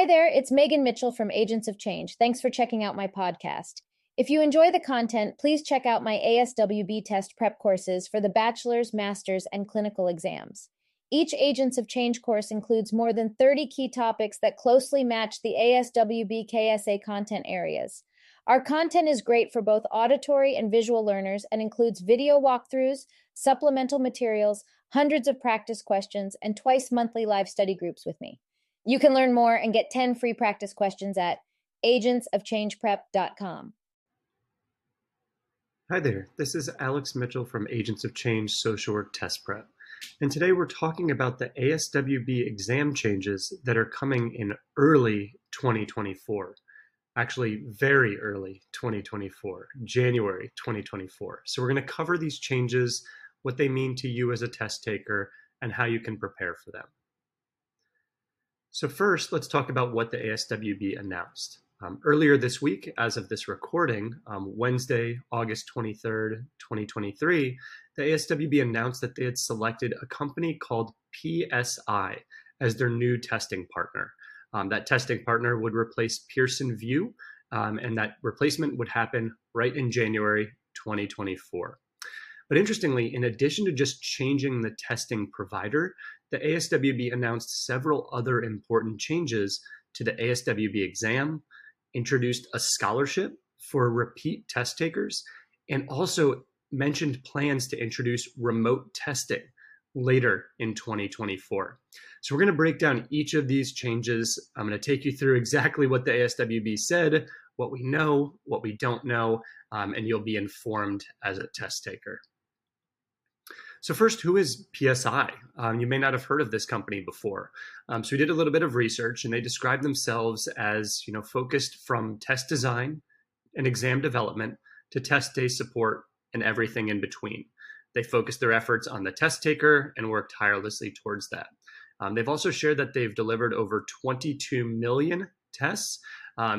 Hi there, it's Meagan Mitchell from Agents of Change. Thanks for checking out my podcast. If you enjoy the content, please check out my ASWB test prep courses for the bachelor's, master's, and clinical exams. Each Agents of Change course includes more than 30 key topics that closely match the ASWB KSA content areas. Our content is great for both auditory and visual learners and includes video walkthroughs, supplemental materials, hundreds of practice questions, and twice monthly live study groups with me. You can learn more and get 10 free practice questions at agentsofchangeprep.com. Hi there, this is Alex Mitchell from Agents of Change Social Work Test Prep. And today we're talking about the ASWB exam changes that are coming in early 2024. Actually, very early 2024, January 2024. So we're going to cover these changes, what they mean to you as a test taker, and how you can prepare for them. So first, let's talk about what the ASWB announced. Earlier this week, as of this recording, Wednesday, August 23rd, 2023, the ASWB announced that they had selected a company called PSI as their new testing partner. That testing partner would replace Pearson VUE, and that replacement would happen right in January 2024. But interestingly, in addition to just changing the testing provider, the ASWB announced several other important changes to the ASWB exam, introduced a scholarship for repeat test takers, and also mentioned plans to introduce remote testing later in 2024. So we're going to break down each of these changes. I'm going to take you through exactly what the ASWB said, what we know, what we don't know, and you'll be informed as a test taker. So first, who is PSI? You may not have heard of this company before. So we did a little bit of research, and they describe themselves as, focused from test design and exam development to test day support and everything in between. They focused their efforts on the test taker and worked tirelessly towards that. They've also shared that they've delivered over 22 million tests.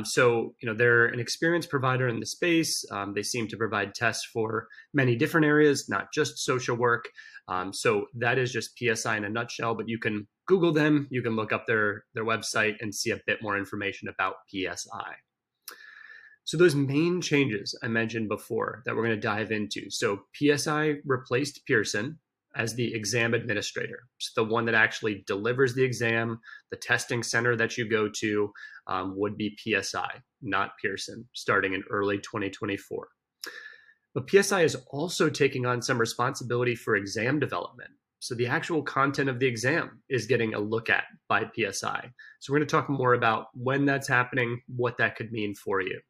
So they're an experienced provider in the space. They seem to provide tests for many different areas, not just social work. So that is just PSI in a nutshell, but you can Google them. You can look up their website and see a bit more information about PSI. So those main changes I mentioned before that we're going to dive into. So PSI replaced Pearson as the exam administrator. So the one that actually delivers the exam, the testing center that you go to would be PSI, not Pearson, starting in early 2024. But PSI is also taking on some responsibility for exam development. So the actual content of the exam is getting a look at by PSI. So we're going to talk more about when that's happening, what that could mean for you.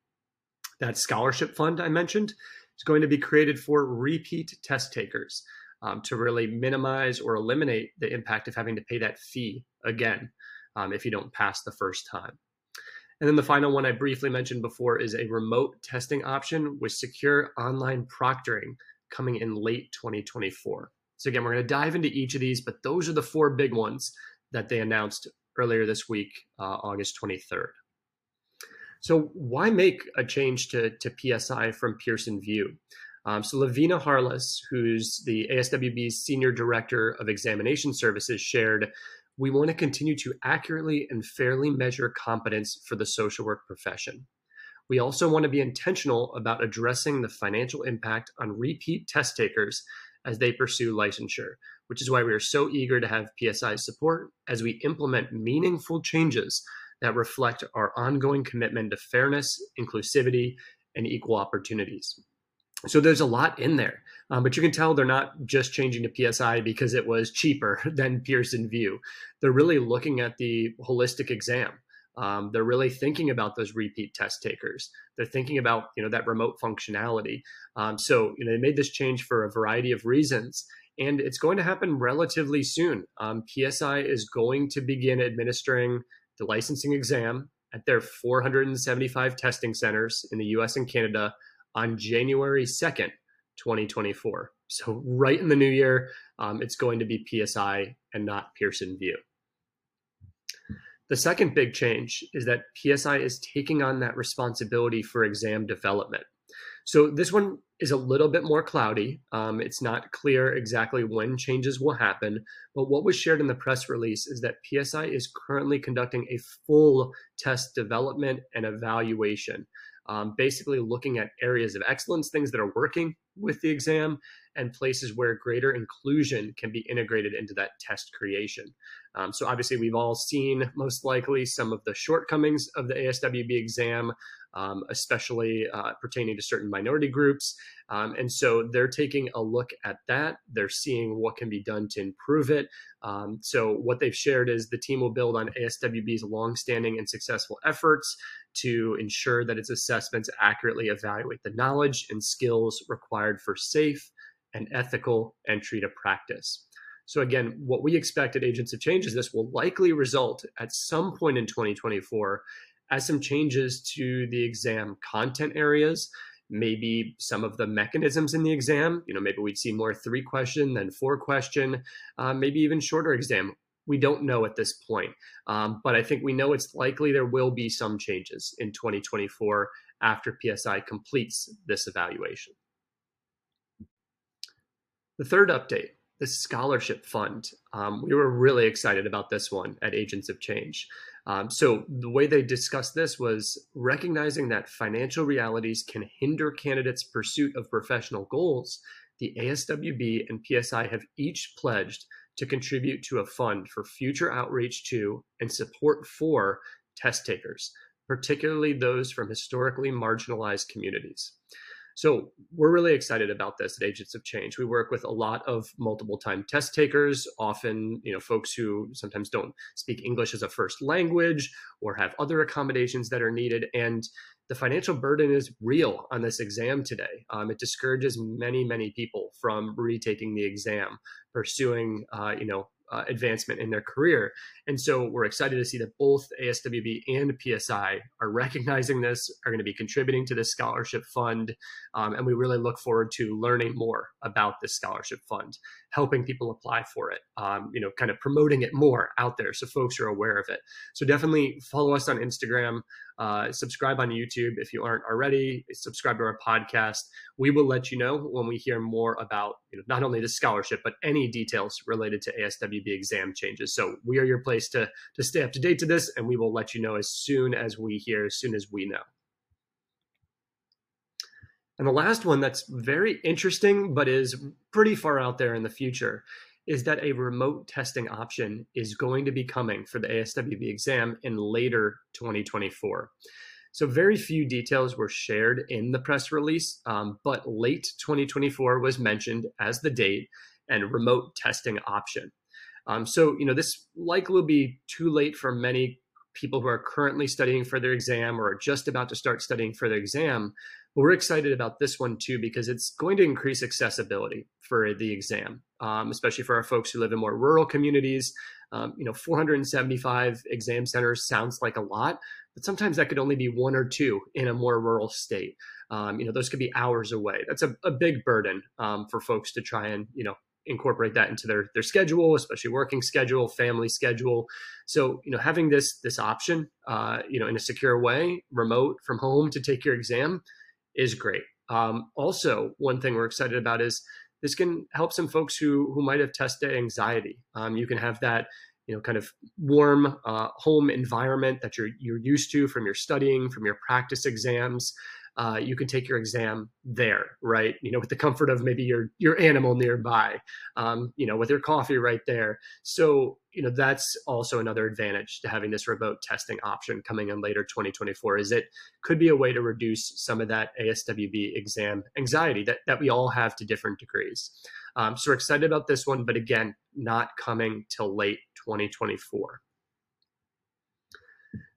That scholarship fund I mentioned is going to be created for repeat test takers. To really minimize or eliminate the impact of having to pay that fee again if you don't pass the first time. And then the final one I briefly mentioned before is a remote testing option with secure online proctoring coming in late 2024. So again, we're going to dive into each of these, but those are the four big ones that they announced earlier this week, August 23rd. So why make a change to PSI from Pearson VUE? So Lavina Harless, who's the ASWB's Senior Director of Examination Services, shared, "We want to continue to accurately and fairly measure competence for the social work profession. We also want to be intentional about addressing the financial impact on repeat test takers as they pursue licensure, which is why we are so eager to have PSI's support as we implement meaningful changes that reflect our ongoing commitment to fairness, inclusivity, and equal opportunities." So there's a lot in there, but you can tell they're not just changing to PSI because it was cheaper than Pearson VUE. They're really looking at the holistic exam. They're really thinking about those repeat test takers. They're thinking about that remote functionality. So they made this change for a variety of reasons, and it's going to happen relatively soon. PSI is going to begin administering the licensing exam at their 475 testing centers in the US and Canada on January 2nd, 2024. So right in the new year, it's going to be PSI and not Pearson VUE. The second big change is that PSI is taking on that responsibility for exam development. So this one is a little bit more cloudy. It's not clear exactly when changes will happen, but what was shared in the press release is that PSI is currently conducting a full test development and evaluation, basically looking at areas of excellence, things that are working with the exam, and places where greater inclusion can be integrated into that test creation. So obviously we've all seen most likely some of the shortcomings of the ASWB exam, especially pertaining to certain minority groups. And so they're taking a look at that. They're seeing what can be done to improve it. So what they've shared is the team will build on ASWB's longstanding and successful efforts to ensure that its assessments accurately evaluate the knowledge and skills required for safe and ethical entry to practice. So again, what we expect at Agents of Change is this will likely result at some point in 2024 as some changes to the exam content areas, maybe some of the mechanisms in the exam. You know, maybe we'd see more 3-question than 4-question, maybe even shorter exam. We don't know at this point, but I think we know it's likely there will be some changes in 2024 after PSI completes this evaluation. The third update, the scholarship fund. We were really excited about this one at Agents of Change. So the way they discussed this was recognizing that financial realities can hinder candidates' pursuit of professional goals. The ASWB and PSI have each pledged to contribute to a fund for future outreach to and support for test takers, particularly those from historically marginalized communities. So we're really excited about this at Agents of Change. We work with a lot of multiple-time test takers, often, you know, folks who sometimes don't speak English as a first language or have other accommodations that are needed. And the financial burden is real on this exam today. It discourages many, many people from retaking the exam, pursuing, advancement in their career. And so we're excited to see that both ASWB and PSI are recognizing this, are going to be contributing to this scholarship fund. And we really look forward to learning more about this scholarship fund, helping people apply for it, kind of promoting it more out there so folks are aware of it. So definitely follow us on Instagram, subscribe on YouTube if you aren't already, subscribe to our podcast. We will let you know when we hear more about not only the scholarship, but any details related to ASWB exam changes. So we are your place to stay up to date to this, and we will let you know as soon as we hear, as soon as we know. And the last one that's very interesting, but is pretty far out there in the future, is that a remote testing option is going to be coming for the ASWB exam in later 2024. So very few details were shared in the press release, but late 2024 was mentioned as the date and remote testing option. So this likely will be too late for many people who are currently studying for their exam or are just about to start studying for their exam. But we're excited about this one too, because it's going to increase accessibility for the exam, especially for our folks who live in more rural communities. 475 exam centers sounds like a lot, but sometimes that could only be one or two in a more rural state. Those could be hours away. That's a big burden for folks to try and, incorporate that into their schedule, especially working schedule, family schedule. So, having this option, in a secure way, remote from home to take your exam is great. Also, one thing we're excited about is this can help some folks who might have test day anxiety. You can have that, kind of warm home environment that you're used to from your studying, from your practice exams. You can take your exam there, right? With the comfort of maybe your animal nearby, with your coffee right there. So, that's also another advantage to having this remote testing option coming in later 2024, is it could be a way to reduce some of that ASWB exam anxiety that we all have to different degrees. So we're excited about this one, but again, not coming till late 2024.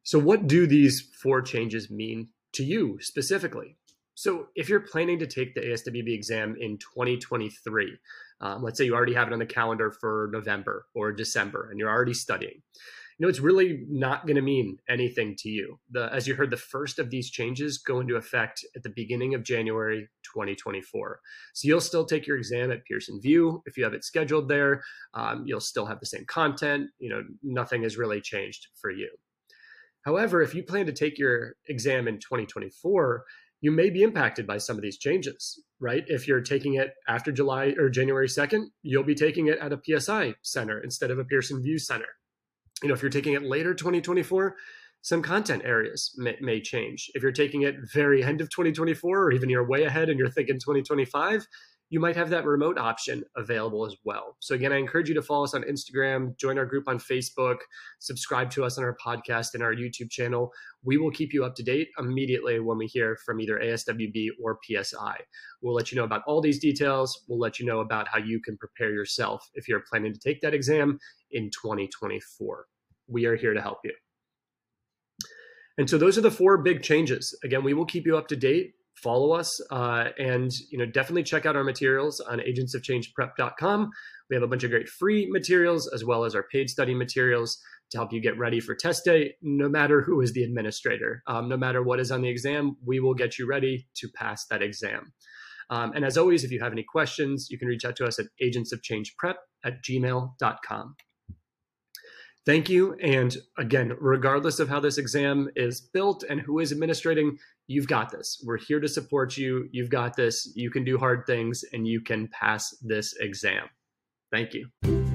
So what do these four changes mean to you specifically? So if you're planning to take the ASWB exam in 2023, let's say you already have it on the calendar for November or December and you're already studying, it's really not going to mean anything to you. As you heard, the first of these changes go into effect at the beginning of January 2024. So you'll still take your exam at Pearson VUE if you have it scheduled there. You'll still have the same content. Nothing has really changed for you. However, if you plan to take your exam in 2024, you may be impacted by some of these changes, right? If you're taking it after July or January 2nd, you'll be taking it at a PSI center instead of a Pearson VUE center. You know, if you're taking it later 2024, some content areas may change. If you're taking it very end of 2024, or even you're way ahead and you're thinking 2025, you might have that remote option available as well. So again, I encourage you to follow us on Instagram, join our group on Facebook, subscribe to us on our podcast and our YouTube channel. We will keep you up to date immediately when we hear from either ASWB or PSI. We'll let you know about all these details. We'll let you know about how you can prepare yourself if you're planning to take that exam in 2024. We are here to help you. And so those are the four big changes. Again, we will keep you up to date. Follow us and definitely check out our materials on agentsofchangeprep.com. We have a bunch of great free materials as well as our paid study materials to help you get ready for test day, no matter who is the administrator. No matter what is on the exam, we will get you ready to pass that exam. And as always, if you have any questions, you can reach out to us at agentsofchangeprep@gmail.com. Thank you. And again, regardless of how this exam is built and who is administrating, you've got this. We're here to support you. You've got this. You can do hard things and you can pass this exam. Thank you.